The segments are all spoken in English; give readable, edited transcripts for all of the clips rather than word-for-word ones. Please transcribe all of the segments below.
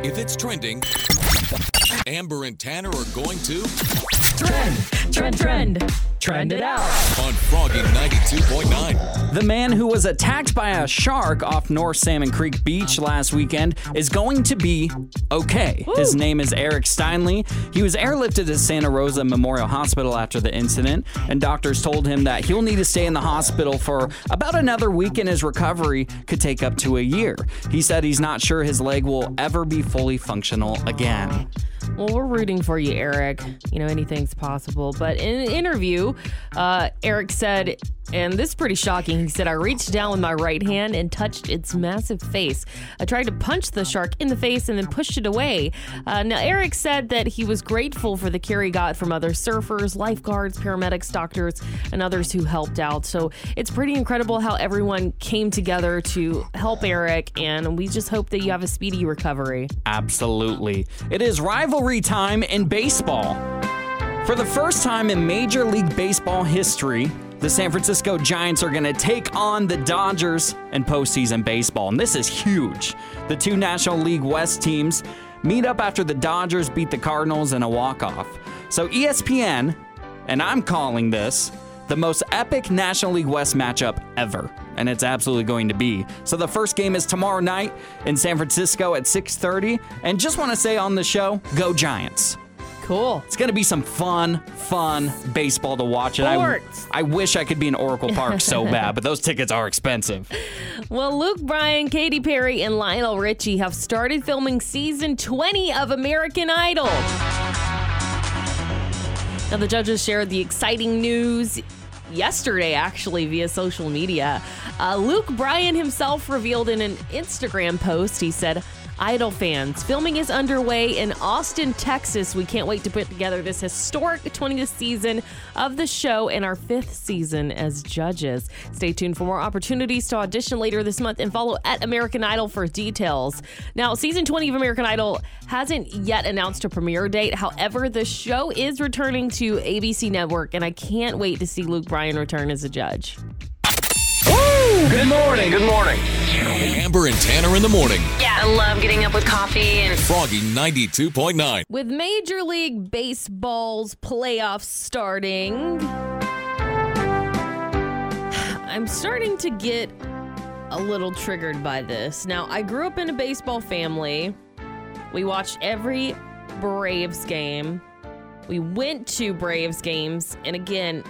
If it's trending, Amber and Tanner are going to trend it out on Froggy 92.9. The man who was attacked by a shark off North Salmon Creek Beach last weekend is going to be okay. Woo. His name is Eric Steinley. He was airlifted to Santa Rosa Memorial Hospital after the incident, and doctors told him that he'll need to stay in the hospital for about another week, and his recovery could take up to a year. He said he's not sure his leg will ever be fully functional again. Well, we're rooting for you, Eric. You know, anything's possible. But in an interview, Eric said, and this is pretty shocking, he said, "I reached down with my right hand and touched its massive face. I tried to punch the shark in the face and then pushed it away." Now, Eric said that he was grateful for the care he got from other surfers, lifeguards, paramedics, doctors, and others who helped out. So it's pretty incredible how everyone came together to help Eric, and we just hope that you have a speedy recovery. Absolutely. It is rivalry time in baseball. For the first time in Major League Baseball history, the San Francisco Giants are going to take on the Dodgers in postseason baseball, and this is huge. The two National League West teams meet up after the Dodgers beat the Cardinals in a walk-off. So ESPN, and I'm calling this the most epic National League West matchup ever, and it's absolutely going to be. So the first game is tomorrow night in San Francisco at 6:30, and just want to say on the show, go Giants. Cool. It's going to be some fun baseball to watch. And I wish I could be in Oracle Park so bad, but those tickets are expensive. Well, Luke Bryan, Katy Perry, and Lionel Richie have started filming season 20 of American Idol. Now, the judges shared the exciting news yesterday, actually, via social media. Luke Bryan himself revealed in an Instagram post, he said, "Idol fans, filming is underway in Austin, Texas. We can't wait to put together this historic 20th season of the show and our 5th season as judges. Stay tuned for more opportunities to audition later this month and follow at American Idol for details." Now, season 20 of American Idol hasn't yet announced a premiere date. However, the show is returning to ABC Network, and I can't wait to see Luke Bryan return as a judge. Woo! Good morning. Amber and Tanner in the morning. Yeah, I love getting up with coffee and Froggy 92.9. With Major League Baseball's playoffs starting, I'm starting to get a little triggered by this. Now, I grew up in a baseball family. We watched every Braves game. We went to Braves games. And again,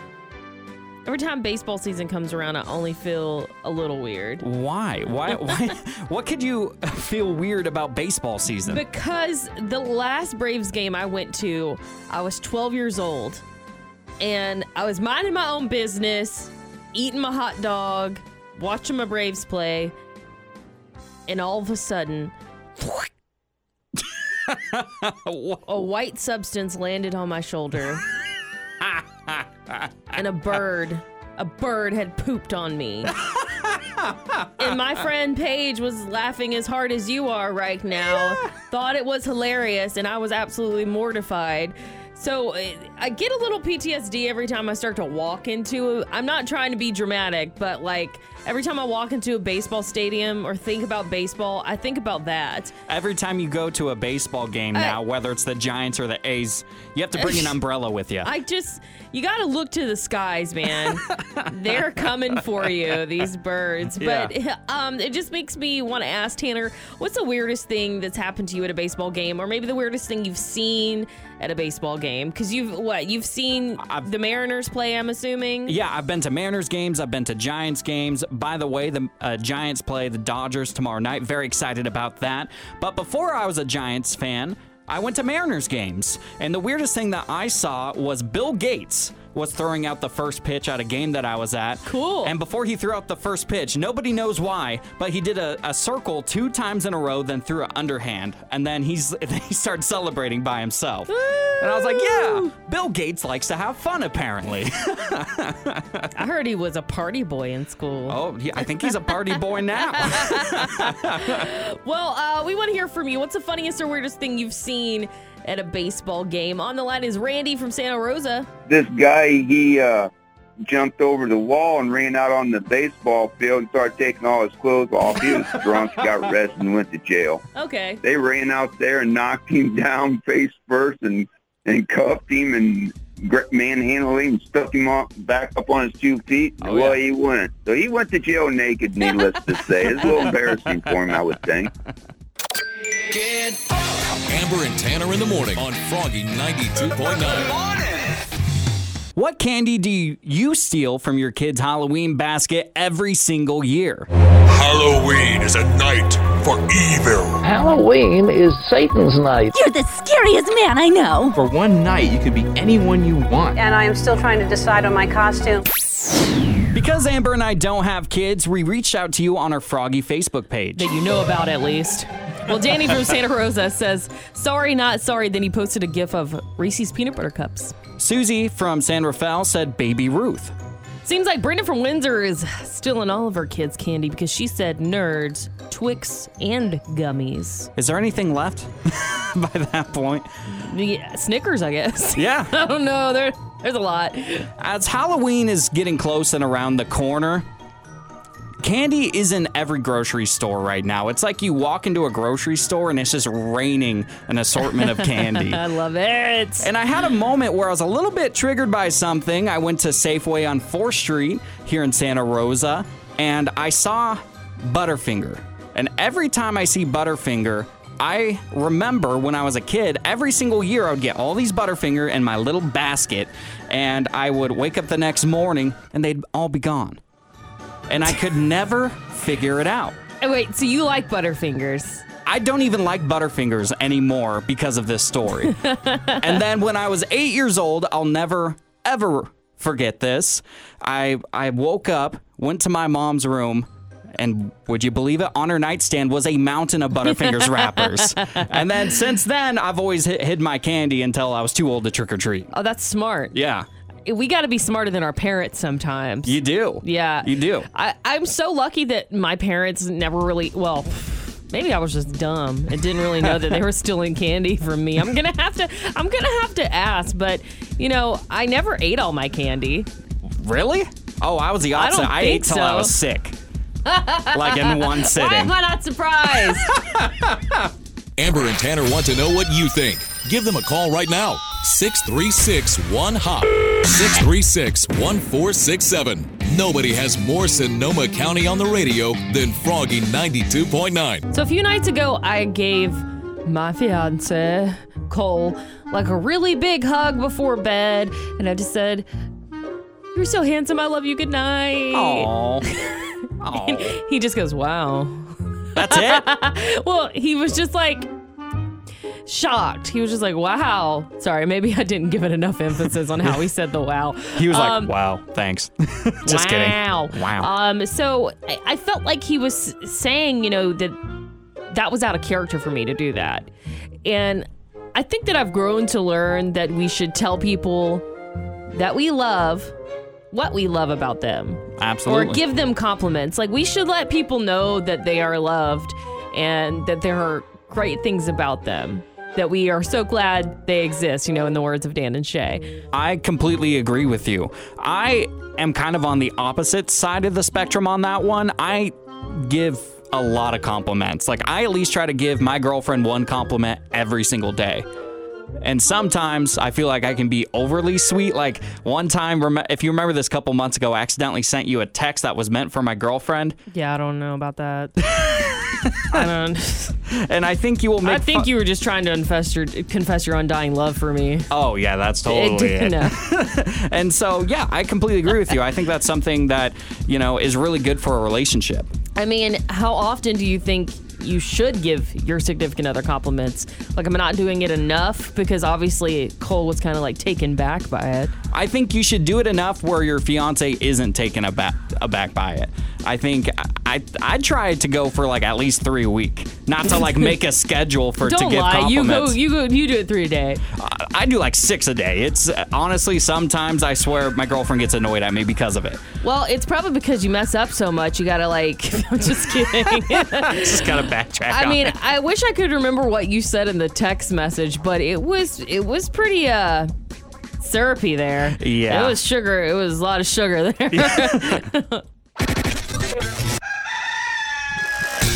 every time baseball season comes around, I only feel a little weird. Why? What could you feel weird about baseball season? Because the last Braves game I went to, I was 12 years old. And I was minding my own business, eating my hot dog, watching my Braves play. And all of a sudden, a white substance landed on my shoulder. And a bird had pooped on me. And my friend Paige was laughing as hard as you are right now, thought it was hilarious, and I was absolutely mortified. So I get a little PTSD every time I start to walk into I'm not trying to be dramatic, but like every time I walk into a baseball stadium or think about baseball, I think about that. Every time you go to a baseball game now, whether it's the Giants or the A's, you have to bring an umbrella with you. You got to look to the skies, man. They're coming for you, these birds. But yeah. It just makes me want to ask Tanner, what's the weirdest thing that's happened to you at a baseball game, or maybe the weirdest thing you've seen at a baseball game? Because you've seen the Mariners play, I'm assuming. Yeah, I've been to Mariners games. I've been to Giants games. By the way, the Giants play the Dodgers tomorrow night. Very excited about that. But before I was a Giants fan, I went to Mariners games. And the weirdest thing that I saw was Bill Gates was throwing out the first pitch at a game that I was at. Cool. And before he threw out the first pitch, nobody knows why, but he did a circle 2 times in a row, then threw an underhand, and then he started celebrating by himself. Woo! And I was like, yeah, Bill Gates likes to have fun, apparently. I heard he was a party boy in school. Oh, yeah, I think he's a party boy now. Well, we want to hear from you. What's the funniest or weirdest thing you've seen at a baseball game? On the line is Randy from Santa Rosa. This guy, he jumped over the wall and ran out on the baseball field and started taking all his clothes off. He was drunk, got arrested, and went to jail. Okay. They ran out there and knocked him down face first and cuffed him and manhandled him and stuck him off, back up on his 2 feet. Oh, well, yeah. He went. So he went to jail naked, needless to say. It's a little embarrassing for him, I would think. Get up. Amber and Tanner in the morning on Froggy 92.9. What candy do you steal from your kids' Halloween basket every single year? Halloween is a night for evil. Halloween is Satan's night. You're the scariest man I know. For one night, you could be anyone you want. And I am still trying to decide on my costume. Because Amber and I don't have kids, we reached out to you on our Froggy Facebook page. That you know about, at least. Well, Danny from Santa Rosa says, sorry, not sorry. Then he posted a gif of Reese's peanut butter cups. Susie from San Rafael said Baby Ruth. Seems like Brenda from Windsor is stealing all of her kids' candy because she said Nerds, Twix, and gummies. Is there anything left by that point? Yeah, Snickers, I guess. Yeah. I don't know. There's a lot. As Halloween is getting close and around the corner, candy is in every grocery store right now. It's like you walk into a grocery store and it's just raining an assortment of candy. I love it. And I had a moment where I was a little bit triggered by something. I went to Safeway on 4th Street here in Santa Rosa, and I saw Butterfinger. And every time I see Butterfinger, I remember when I was a kid, every single year I would get all these Butterfinger in my little basket, and I would wake up the next morning, and they'd all be gone. And I could never figure it out. Oh, wait, so you like Butterfingers? I don't even like Butterfingers anymore because of this story. And then when I was 8 years old, I'll never, ever forget this. I woke up, went to my mom's room, and would you believe it? On her nightstand was a mountain of Butterfingers wrappers. And then since then, I've always hid my candy until I was too old to trick or treat. Oh, that's smart. Yeah. We got to be smarter than our parents sometimes. You do. Yeah. You do. I'm so lucky that my parents never really, well, maybe I was just dumb and didn't really know that they were stealing candy from me. I'm going to have to ask, but you know, I never ate all my candy. Really? Oh, I was the opposite. I ate till I was sick. Like in one sitting. Why am I not surprised? Amber and Tanner want to know what you think. Give them a call right now. 636-1HOP. 636-1467. Nobody has more Sonoma County on the radio than Froggy 92.9. So a few nights ago, I gave my fiance, Cole, like a really big hug before bed. And I just said, "You're so handsome. I love you. Good night." Aww. And he just goes, "Wow." That's it? Well, he was just like shocked. He was just like, "Wow." Sorry, maybe I didn't give it enough emphasis on how he said the wow. He was like, "Wow, thanks." Just kidding. Wow. So I felt like he was saying, you know, that was out of character for me to do that. And I think that I've grown to learn that we should tell people that we love what we love about them. Absolutely. Or give them compliments. Like, we should let people know that they are loved and that there are great things about them, that we are so glad they exist, you know, in the words of Dan and Shay. I completely agree with you. I am kind of on the opposite side of the spectrum on that one. I give a lot of compliments. Like, I at least try to give my girlfriend one compliment every single day. And sometimes I feel like I can be overly sweet. Like one time, if you remember this, a couple months ago, I accidentally sent you a text that was meant for my girlfriend. Yeah, I don't know about that. I don't. And I think you will make. I think you were just trying to confess your undying love for me. Oh yeah, that's totally it. No. And so yeah, I completely agree with you. I think that's something that, you know, is really good for a relationship. I mean, how often do you think you should give your significant other compliments? Like, I'm not doing it enough, because obviously Cole was kind of like taken back by it. I think you should do it enough where your fiance isn't taken aback by it. I think I tried to go for like at least 3 a week, not to like make a schedule for to give compliments. You do it 3 a day. I do like 6 a day. It's honestly, sometimes I swear my girlfriend gets annoyed at me because of it. Well, it's probably because you mess up so much. You gotta like, I'm just kidding. Just gotta backtrack. I mean, I wish I could remember what you said in the text message, but it was pretty syrupy there. Yeah. It was sugar. It was a lot of sugar there. A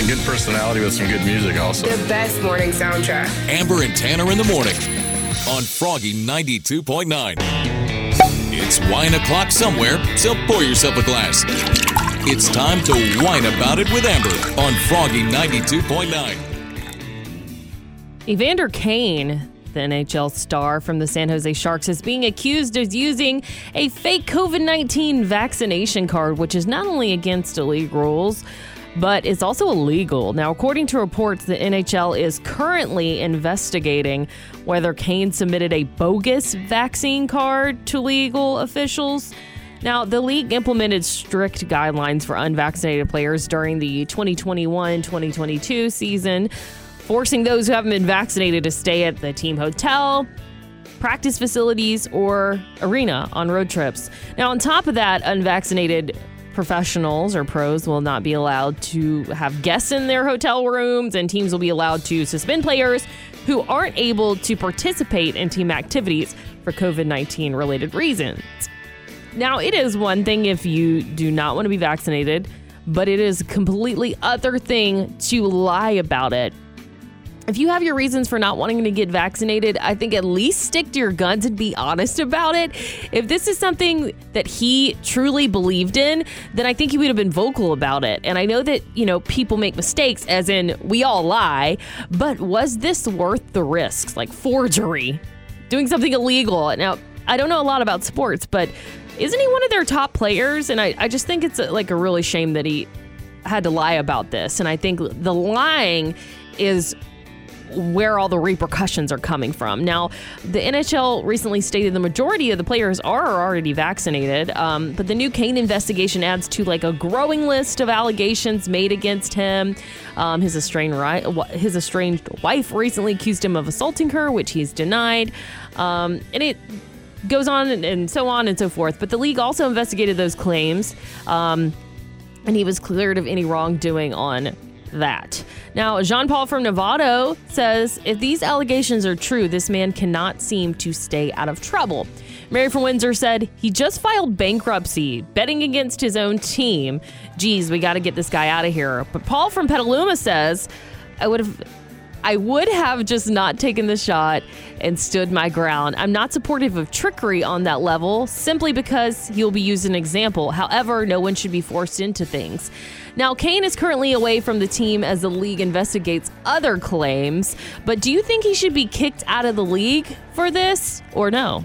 good personality with some good music also. The best morning soundtrack. Amber and Tanner in the morning on Froggy 92.9. It's wine o'clock somewhere, so pour yourself a glass. It's time to whine about it with Amber on Froggy 92.9. Evander Kane, the NHL star from the San Jose Sharks, is being accused of using a fake COVID-19 vaccination card, which is not only against league rules, but it's also illegal. Now, according to reports, the NHL is currently investigating whether Kane submitted a bogus vaccine card to legal officials. Now, the league implemented strict guidelines for unvaccinated players during the 2021-2022 season, forcing those who haven't been vaccinated to stay at the team hotel, practice facilities, or arena on road trips. Now, on top of that, unvaccinated professionals or pros will not be allowed to have guests in their hotel rooms, and teams will be allowed to suspend players who aren't able to participate in team activities for COVID-19 related reasons. Now, it is one thing if you do not want to be vaccinated, but it is a completely other thing to lie about it. If you have your reasons for not wanting to get vaccinated, I think at least stick to your guns and be honest about it. If this is something that he truly believed in, then I think he would have been vocal about it. And I know that, you know, people make mistakes, as in we all lie, but was this worth the risks? Like forgery, doing something illegal. Now, I don't know a lot about sports, but isn't he one of their top players? And I just think it's like a really shame that he had to lie about this. And I think the lying is where all the repercussions are coming from. Now, the NHL recently stated the majority of the players are already vaccinated, but the new Kane investigation adds to like a growing list of allegations made against him. His estranged wife recently accused him of assaulting her, which he's denied, and it goes on and so forth. But the league also investigated those claims, and he was cleared of any wrongdoing on that. Now, Jean Paul from Novato says, if these allegations are true, this man cannot seem to stay out of trouble. Mary from Windsor said, he just filed bankruptcy, betting against his own team. Geez, we got to get this guy out of here. But Paul from Petaluma says, I would have just not taken the shot and stood my ground. I'm not supportive of trickery on that level, simply because he'll be used as an example. However, no one should be forced into things. Now, Kane is currently away from the team as the league investigates other claims, but do you think he should be kicked out of the league for this or no?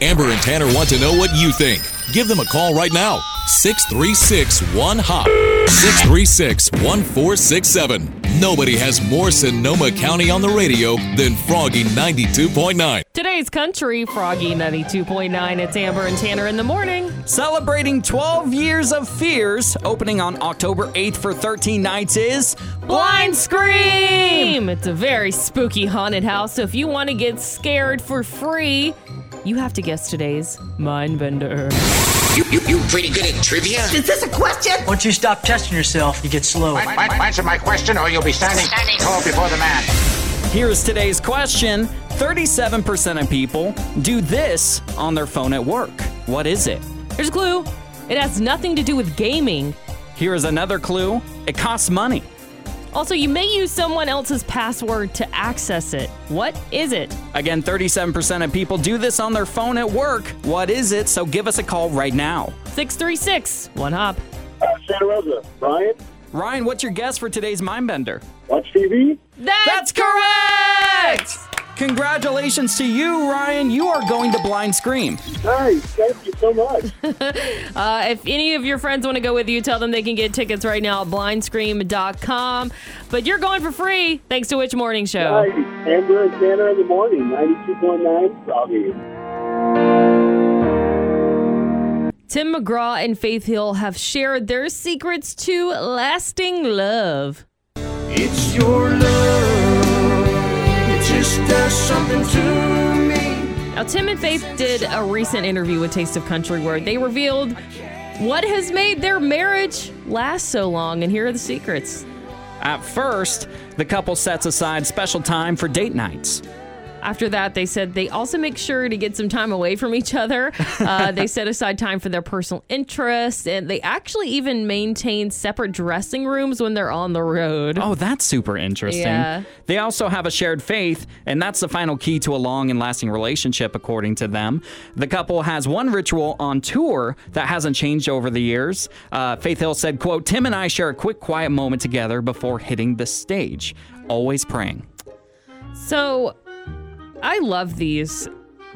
Amber and Tanner want to know what you think. Give them a call right now. 636-1-HOP. 636-1467. Nobody has more Sonoma County on the radio than Froggy 92.9. Today's country, Froggy 92.9. It's Amber and Tanner in the morning. Celebrating 12 years of Fears, opening on October 8th for 13 nights is Blind Scream. It's a very spooky haunted house, so if you want to get scared for free, you have to guess today's Mindbender. You pretty good at trivia? Is this a question? Once you stop testing yourself, you get slow. Answer my question or you'll be standing tall before the man. Here's today's question. 37% of people do this on their phone at work. What is it? Here's a clue. It has nothing to do with gaming. Here is another clue. It costs money. Also, you may use someone else's password to access it. What is it? Again, 37% of people do this on their phone at work. What is it? So give us a call right now. 636-1-HOP. Santa Rosa. Ryan? Ryan, what's your guess for today's Mindbender? Watch TV? That's correct! Congratulations to you, Ryan. You are going to Blind Scream. Nice. Thank you so much. If any of your friends want to go with you, tell them they can get tickets right now at blindscream.com. But you're going for free thanks to which morning show? Right. Amber and Tanner in the morning, 92.9. Froggy. Tim McGraw and Faith Hill have shared their secrets to lasting love. It's your love. Does something to me. Now, Tim and Faith did a recent interview with Taste of Country where they revealed what has made their marriage last so long, and here are the secrets. At first, the couple sets aside special time for date nights. After that, they said they also make sure to get some time away from each other. They set aside time for their personal interests, and they actually even maintain separate dressing rooms when they're on the road. Oh, that's super interesting. Yeah. They also have a shared faith, and that's the final key to a long and lasting relationship, according to them. The couple has one ritual on tour that hasn't changed over the years. Faith Hill said, quote, Tim and I share a quick, quiet moment together before hitting the stage, always praying. So I love these.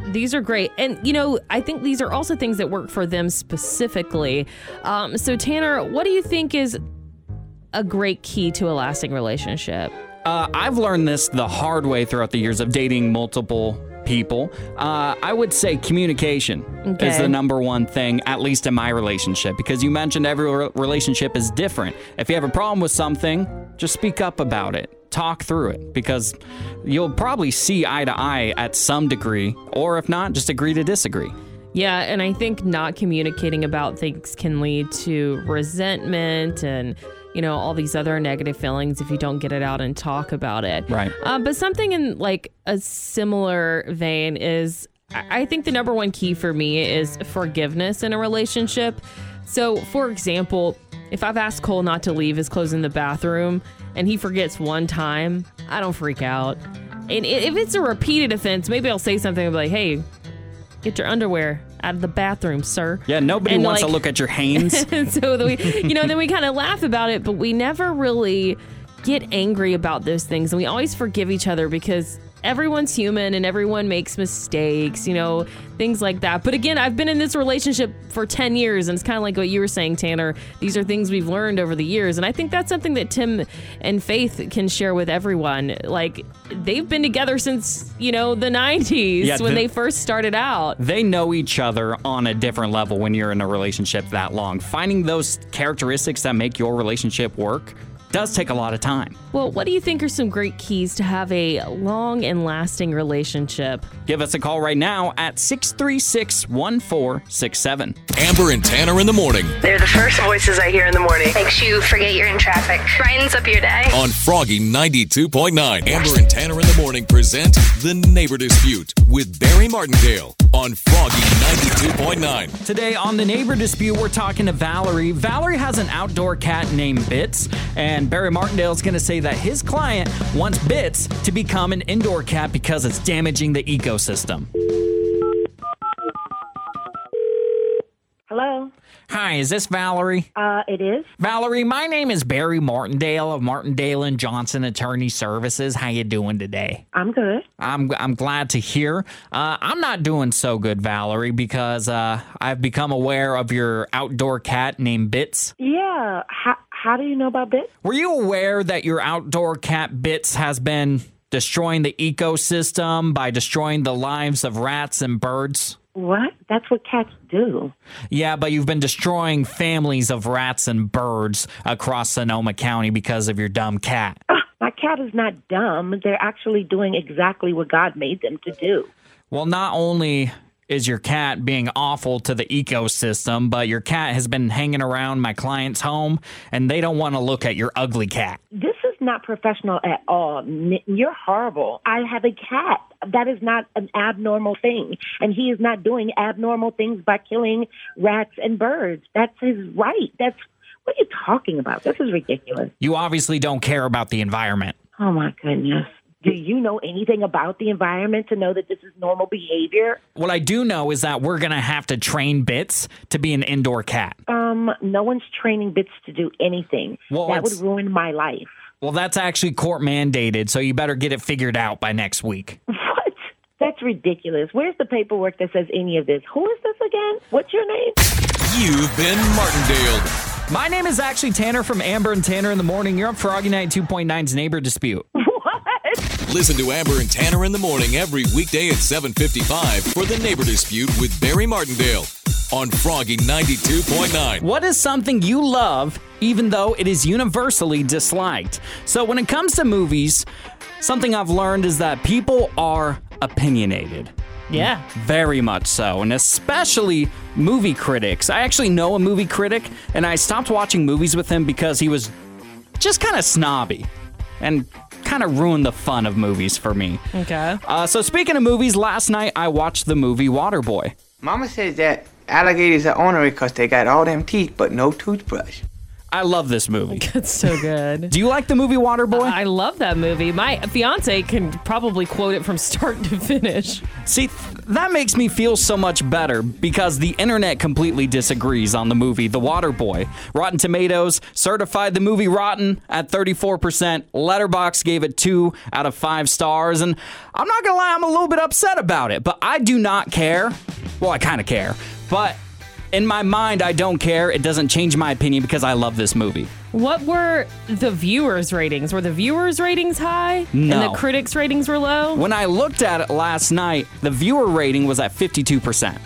These are great. And, you know, I think these are also things that work for them specifically. So, Tanner, what do you think is a great key to a lasting relationship? I've learned this the hard way throughout the years of dating multiple people. I would say communication is the number one thing, at least in my relationship, because you mentioned every relationship is different. If you have a problem with something, just speak up about it. Talk through it, because you'll probably see eye to eye at some degree, or if not, just agree to disagree. Yeah, and I think not communicating about things can lead to resentment and, you know, all these other negative feelings if you don't get it out and talk about it. Right. But something in like a similar vein is, I think the number one key for me is forgiveness in a relationship. So, for example, if I've asked Cole not to leave his clothes in the bathroom and he forgets one time, I don't freak out. And if it's a repeated offense, maybe I'll say something and be like, hey, get your underwear out of the bathroom, sir. Yeah, nobody wants to look at your hands. So then we kind of laugh about it, but we never really get angry about those things. And we always forgive each other because everyone's human and everyone makes mistakes, you know, things like that. But again, I've been in this relationship for 10 years, and it's kind of like what you were saying, Tanner. These are things we've learned over the years. And I think that's something that Tim and Faith can share with everyone. Like, they've been together since, you know, the 90s when they first started out. They know each other on a different level when you're in a relationship that long. Finding those characteristics that make your relationship work does take a lot of time. Well, what do you think are some great keys to have a long and lasting relationship? Give us a call right now at 636-1467. Amber and Tanner in the morning. They're the first voices I hear in the morning. Makes you forget you're in traffic. Brightens up your day. On Froggy 92.9, Amber and Tanner in the morning present The Neighbor Dispute with Barry Martindale on Froggy 92.9. Today on The Neighbor Dispute, we're talking to Valerie. Valerie has an outdoor cat named Bits, and Barry Martindale is going to say that his client wants Bits to become an indoor cat because it's damaging the ecosystem. Hello. Hi, is this Valerie? It is. Valerie, my name is Barry Martindale of Martindale & Johnson Attorney Services. How you doing today? I'm good. I'm glad to hear. I'm not doing so good, Valerie, because I've become aware of your outdoor cat named Bits. Yeah. How do you know about Bits? Were you aware that your outdoor cat Bits has been destroying the ecosystem by destroying the lives of rats and birds? What? That's what cats do. Yeah, but you've been destroying families of rats and birds across Sonoma County because of your dumb cat. My cat is not dumb. They're actually doing exactly what God made them to do. Well, not only is your cat being awful to the ecosystem, but your cat has been hanging around my client's home, and they don't want to look at your ugly cat. This is not professional at all. You're horrible. I have a cat. That is not an abnormal thing. And he is not doing abnormal things by killing rats and birds. That's his right. What are you talking about? This is ridiculous. You obviously don't care about the environment. Oh, my goodness. Do you know anything about the environment to know that this is normal behavior? What I do know is that we're going to have to train Bits to be an indoor cat. No one's training Bits to do anything. Well, that would ruin my life. Well, that's actually court mandated, so you better get it figured out by next week. What? That's ridiculous. Where's the paperwork that says any of this? Who is this again? What's your name? You've been Martindale. My name is actually Tanner from Amber and Tanner in the Morning. You're up for Froggy 92.9's Neighbor Dispute. Listen to Amber and Tanner in the Morning every weekday at 7:55 for The Neighbor Dispute with Barry Martindale on Froggy 92.9. What is something you love even though it is universally disliked? So when it comes to movies, something I've learned is that people are opinionated. Yeah. Very much so, and especially movie critics. I actually know a movie critic, and I stopped watching movies with him because he was just kind of snobby. and kind of ruined the fun of movies for me. Okay. So speaking of movies, last night I watched the movie Waterboy. Mama says that alligators are ornery because they got all them teeth but no toothbrush. I love this movie. It's so good. Do you like the movie Waterboy? I love that movie. My fiance can probably quote it from start to finish. See, that makes me feel so much better because the internet completely disagrees on the movie The Waterboy. Rotten Tomatoes certified the movie rotten at 34%. Letterboxd gave it 2 out of 5 stars. And I'm not going to lie, I'm a little bit upset about it, but I do not care. Well, I kind of care, but in my mind, I don't care. It doesn't change my opinion because I love this movie. What were the viewers' ratings? Were the viewers' ratings high? No. And the critics' ratings were low? When I looked at it last night, the viewer rating was at 52%.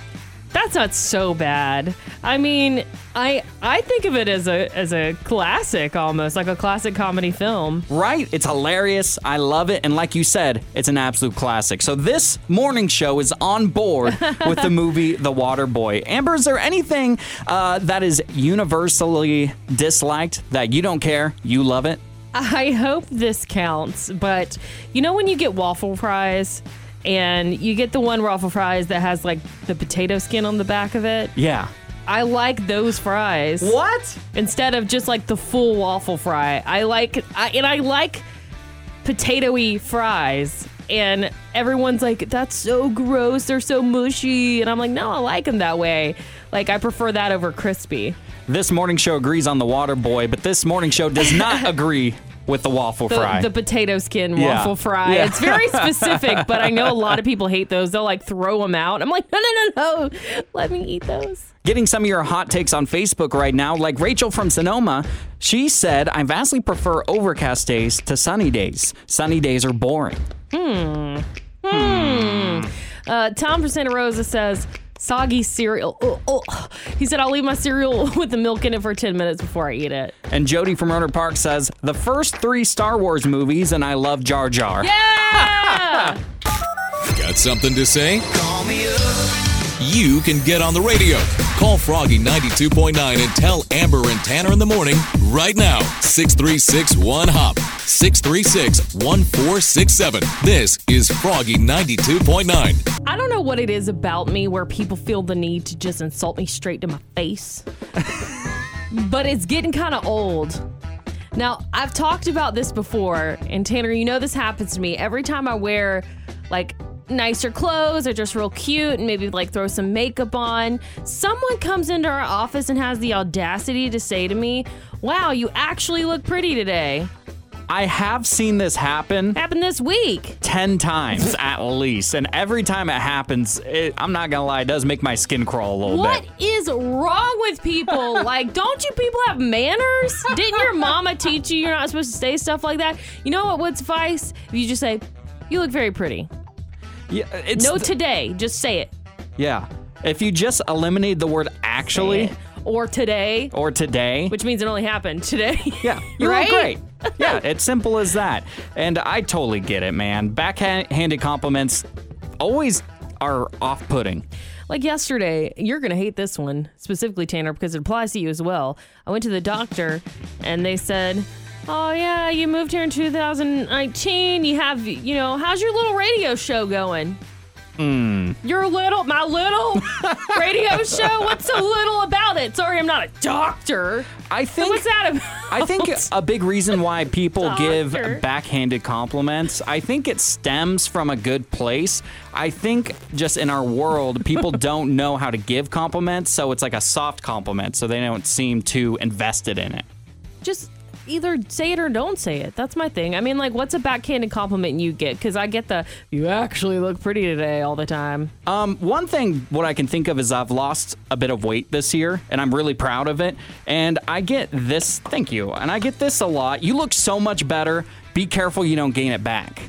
That's not so bad. I mean, I think of it as a classic almost, like a classic comedy film. Right? It's hilarious. I love it. And like you said, it's an absolute classic. So this morning show is on board with the movie The Waterboy. Amber, is there anything that is universally disliked that you don't care, you love it? I hope this counts, but you know when you get waffle fries? And you get the one waffle fries that has, like, the potato skin on the back of it. Yeah. I like those fries. What? Instead of just, like, the full waffle fry. I like potato-y fries. And everyone's like, that's so gross. They're so mushy. And I'm like, no, I like them that way. Like, I prefer that over crispy. This morning show agrees on The Waterboy, but this morning show does not agree with the waffle fry. The potato skin waffle fry. Yeah. It's very specific, but I know a lot of people hate those. They'll like throw them out. I'm like, no. Let me eat those. Getting some of your hot takes on Facebook right now. Like Rachel from Sonoma, she said, I vastly prefer overcast days to sunny days. Sunny days are boring. Tom from Santa Rosa says, soggy cereal. Oh. He said, I'll leave my cereal with the milk in it for 10 minutes before I eat it. And Jody from Rohnert Park says, the first 3 Star Wars movies, and I love Jar Jar. Yeah! Got something to say? Call me up. You can get on the radio. Call Froggy 92.9 and tell Amber and Tanner in the morning right now. 636-1-HOP. 636-1467. This is Froggy 92.9. I don't know what it is about me where people feel the need to just insult me straight to my face. But it's getting kind of old. Now, I've talked about this before, and Tanner, you know this happens to me. Every time I wear, like, nicer clothes or just real cute and maybe like throw some makeup on, someone comes into our office and has the audacity to say to me, wow, you actually look pretty today. I have seen this happen. Happened this week. 10 times at least. And every time it happens, I'm not going to lie, it does make my skin crawl a little bit. What is wrong with people? Like, don't you people have manners? Didn't your mama teach you you're not supposed to say stuff like that? You know what would suffice? If you just say, you look very pretty. Yeah, today. Just say it. Yeah. If you just eliminate the word actually. Or today. Which means it only happened today. Yeah. You right? Look great. Yeah. It's simple as that. And I totally get it, man. Backhanded compliments always are off-putting. Like yesterday, you're going to hate this one, specifically, Tanner, because it applies to you as well. I went to the doctor and they said, oh, yeah, you moved here in 2019. You have, you know, how's your little radio show going? My little radio show? What's so little about it? Sorry, I'm not a doctor. So what's that about? I think a big reason why people give backhanded compliments, I think it stems from a good place. I think just in our world, people don't know how to give compliments, so it's like a soft compliment, so they don't seem too invested in it. Just either say it or don't say it. That's my thing. I mean, like, what's a backhanded compliment you get? Because I get the, you actually look pretty today all the time. One thing what I can think of is I've lost a bit of weight this year, and I'm really proud of it. And I get this, thank you, and I get this a lot. You look so much better. Be careful you don't gain it back.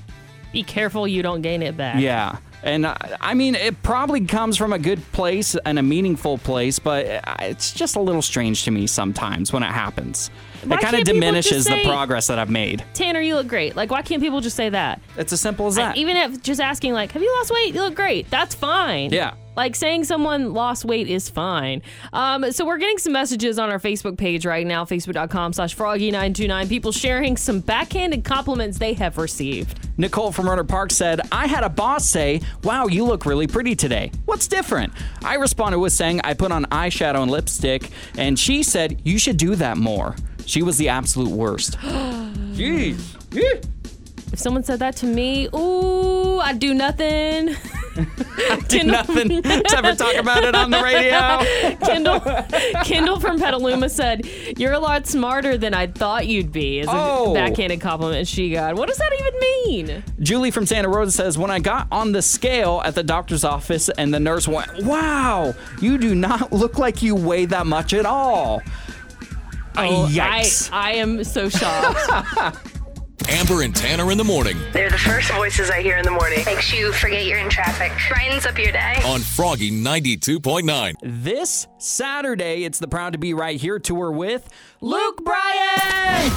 Be careful you don't gain it back. Yeah. And, I mean, it probably comes from a good place and a meaningful place, but it's just a little strange to me sometimes when it happens. It kind of diminishes the progress that I've made. Tanner, you look great. Like, why can't people just say that? It's as simple as that. Even if just asking, like, have you lost weight? You look great. That's fine. Yeah. Like, saying someone lost weight is fine. So we're getting some messages on our Facebook page right now, facebook.com/Froggy929. People sharing some backhanded compliments they have received. Nicole from Rohnert Park said, I had a boss say, wow, you look really pretty today. What's different? I responded with saying I put on eyeshadow and lipstick, and she said, you should do that more. She was the absolute worst. Jeez. If someone said that to me, ooh, I'd do nothing. Did nothing except for talk about it on the radio. Kendall from Petaluma said, you're a lot smarter than I thought you'd be, is a backhanded compliment she got. What does that even mean? Julie from Santa Rosa says, when I got on the scale at the doctor's office and the nurse went, wow, you do not look like you weigh that much at all. Oh, yikes. I am so shocked. Amber and Tanner in the morning. They're the first voices I hear in the morning. Makes you forget you're in traffic. Brightens up your day. On Froggy 92.9. This Saturday, it's the Proud to Be Right Here tour with Luke Bryan.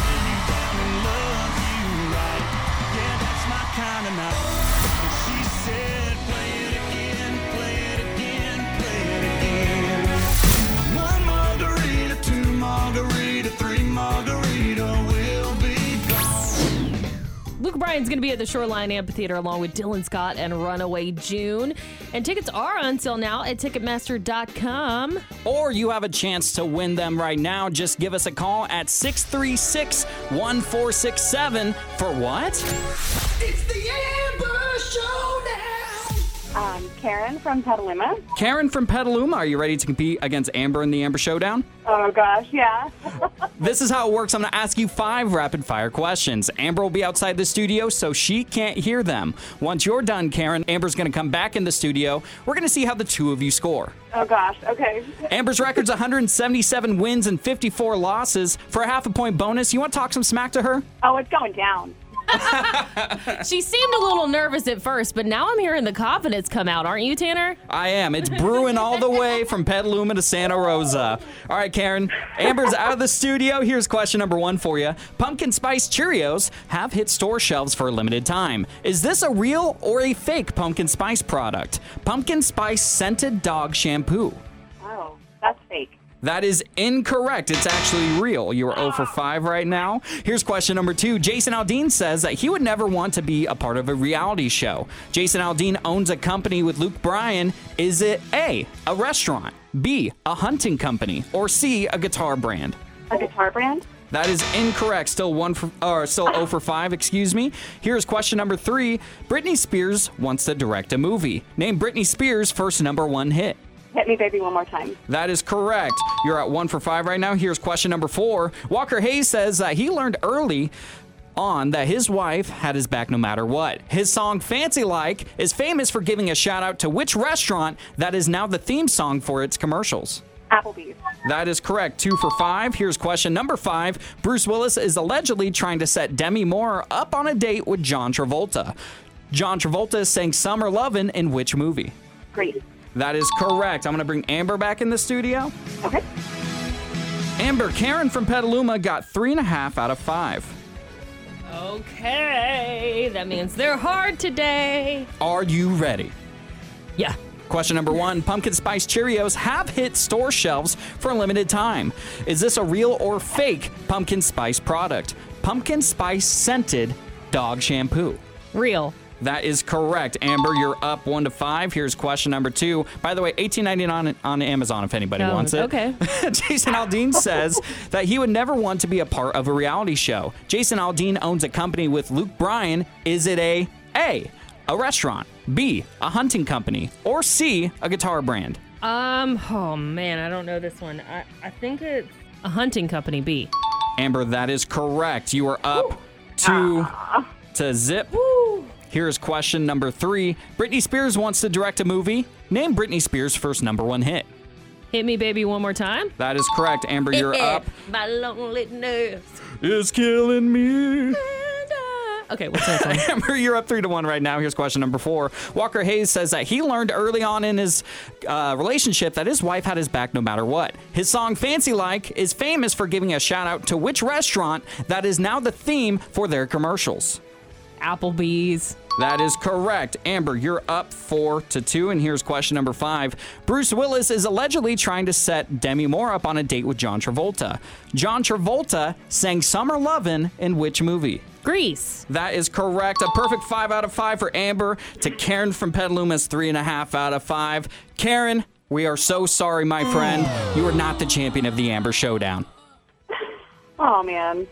Luke Bryan's going to be at the Shoreline Amphitheater along with Dylan Scott and Runaway June. And tickets are on sale now at Ticketmaster.com. Or you have a chance to win them right now. Just give us a call at 636-1467 for what? It's the Amber Showdown! I'm Karen from Petaluma. Karen from Petaluma, are you ready to compete against Amber in the Amber Showdown? Oh, gosh, yeah. This is how it works. I'm going to ask you 5 rapid-fire questions. Amber will be outside the studio, so she can't hear them. Once you're done, Karen, Amber's going to come back in the studio. We're going to see how the two of you score. Oh, gosh, okay. Amber's record's 177 wins and 54 losses. For a half a point bonus, you want to talk some smack to her? Oh, it's going down. She seemed a little nervous at first, but now I'm hearing the confidence come out. Aren't you, Tanner? I am. It's brewing all the way from Petaluma to Santa Rosa. All right, Karen. Amber's out of the studio. Here's question number 1 for you. Pumpkin Spice Cheerios have hit store shelves for a limited time. Is this a real or a fake pumpkin spice product? Pumpkin Spice Scented Dog Shampoo. Oh, that's fake. That is incorrect. It's actually real. You are 0 for 5 right now. Here's question number 2. Jason Aldean says that he would never want to be a part of a reality show. Jason Aldean owns a company with Luke Bryan. Is it A, a restaurant, B, a hunting company, or C, a guitar brand? A guitar brand? That is incorrect. Still 0 for 5, excuse me. Here's question number 3. Britney Spears wants to direct a movie. Name Britney Spears' first number 1 hit. Hit Me Baby One More Time. That is correct. You're at 1 for 5 right now. Here's question number 4. Walker Hayes says that he learned early on that his wife had his back no matter what. His song Fancy Like is famous for giving a shout out to which restaurant that is now the theme song for its commercials? Applebee's. That is correct. 2 for 5. Here's question number 5. Bruce Willis is allegedly trying to set Demi Moore up on a date with John Travolta. John Travolta sang Summer Lovin' in which movie? Great. That is correct. I'm going to bring Amber back in the studio. Okay. Amber, Karen from Petaluma got 3.5 out of 5. Okay. That means they're hard today. Are you ready? Yeah. Question number 1. Pumpkin Spice Cheerios have hit store shelves for a limited time. Is this a real or fake pumpkin spice product? Pumpkin Spice Scented Dog Shampoo. Real. That is correct. Amber, you're up 1 to 5. Here's question number 2. By the way, $18.99 on Amazon if anybody wants it. Okay. Jason Aldean says that he would never want to be a part of a reality show. Jason Aldean owns a company with Luke Bryan. Is it A, a restaurant, B, a hunting company, or C, a guitar brand? Oh, man, I don't know this one. I think it's a hunting company, B. Amber, that is correct. You are up 2 to zip. Woo. Here's question number 3. Britney Spears wants to direct a movie. Name Britney Spears' first number 1 hit. Hit Me Baby One More Time. That is correct. Amber, you're up. My loneliness is killing me. Okay, what's that song? Amber, you're up 3 to 1 right now. Here's question number 4. Walker Hayes says that he learned early on in his relationship that his wife had his back no matter what. His song Fancy Like is famous for giving a shout out to which restaurant that is now the theme for their commercials? Applebee's. That is correct. Amber, you're up 4-2. And here's question number 5. Bruce Willis is allegedly trying to set Demi Moore up on a date with John Travolta. John Travolta sang Summer Lovin' in which movie? Grease. That is correct. A perfect 5 out of 5 for Amber. To Karen from Petaluma's 3.5 out of 5. Karen, we are so sorry, my friend. You are not the champion of the Amber Showdown. Oh, man.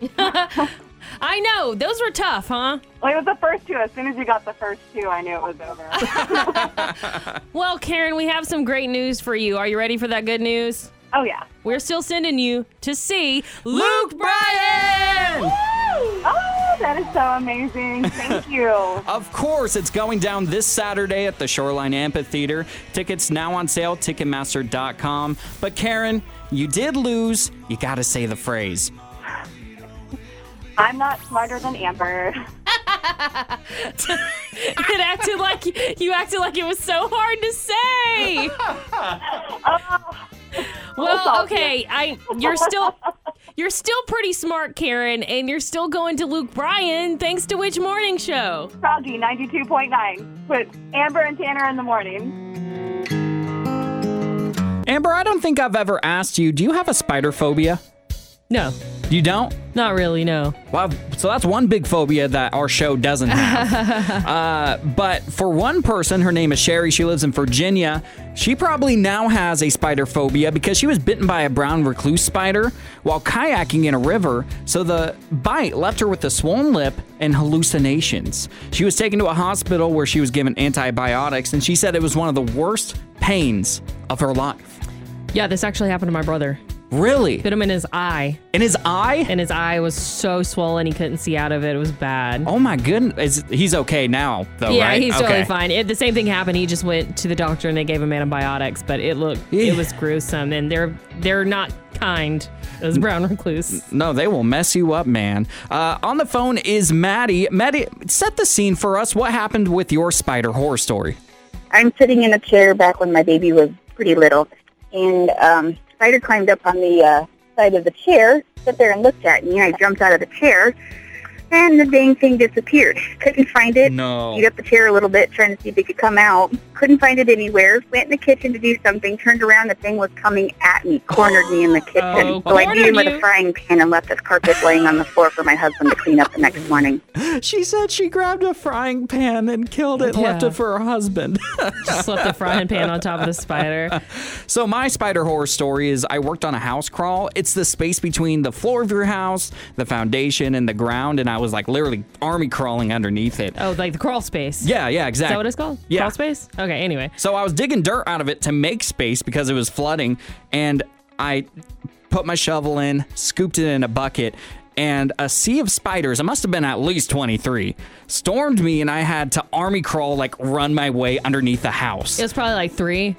I know. Those were tough, huh? Well, it was the first two. As soon as you got the first two, I knew it was over. Well, Karen, we have some great news for you. Are you ready for that good news? Oh, yeah. We're still sending you to see Luke Bryan! Woo! Oh, that is so amazing. Thank you. Of course. It's going down this Saturday at the Shoreline Amphitheater. Tickets now on sale, Ticketmaster.com. But, Karen, you did lose. You got to say the phrase. I'm not smarter than Amber. It acted like you acted like it was so hard to say. Well, okay, you're still pretty smart, Karen, and you're still going to Luke Bryan, thanks to which morning show? Froggy 92.9 with Amber and Tanner in the morning. Amber, I don't think I've ever asked you, do you have a spider phobia? No. You don't? Not really, no. Well, so that's one big phobia that our show doesn't have. But for one person, her name is Sherry. She lives in Virginia. She probably now has a spider phobia because she was bitten by a brown recluse spider while kayaking in a river. So the bite left her with a swollen lip and hallucinations. She was taken to a hospital where she was given antibiotics, and she said it was one of the worst pains of her life. Yeah, this actually happened to my brother. Really? Bit him in his eye. In his eye? And his eye was so swollen he couldn't see out of it. It was bad. Oh my goodness. He's okay now, though, yeah, right? Yeah, he's totally fine. The same thing happened. He just went to the doctor and they gave him antibiotics, but it was gruesome, and they're not kind. It was brown recluse. No, they will mess you up, man. On the phone is Maddie. Maddie, set the scene for us. What happened with your spider horror story? I'm sitting in a chair back when my baby was pretty little, and spider climbed up on the side of the chair, sat there and looked at me. I jumped out of the chair, and the dang thing disappeared. Couldn't find it. No. Beat up the chair a little bit, trying to see if it could come out. Couldn't find it anywhere. Went in the kitchen to do something. Turned around. The thing was coming at me. Cornered me in the kitchen. Oh, so I beat him with a frying pan and left his carpet laying on the floor for my husband to clean up the next morning. She said she grabbed a frying pan and killed it and left it for her husband. Just left the frying pan on top of the spider. So my spider horror story is I worked on a house crawl. It's the space between the floor of your house, the foundation, and the ground, and I was like literally army crawling underneath it. Oh, like the crawl space. Yeah, exactly. Is that what it's called? Yeah. Crawl space? Okay, anyway. So I was digging dirt out of it to make space because it was flooding, and I put my shovel in, scooped it in a bucket, and a sea of spiders, it must have been at least 23, stormed me, and I had to army crawl, like run my way underneath the house. It was probably like 3.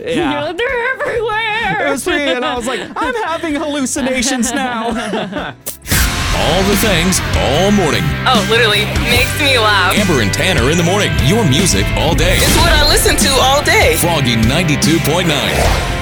Yeah. Like, they're everywhere. It was 3, and I was like, I'm having hallucinations now. All the things, all morning. Oh, literally, makes me laugh. Amber and Tanner in the morning. Your music all day. It's what I listen to all day. Froggy 92.9.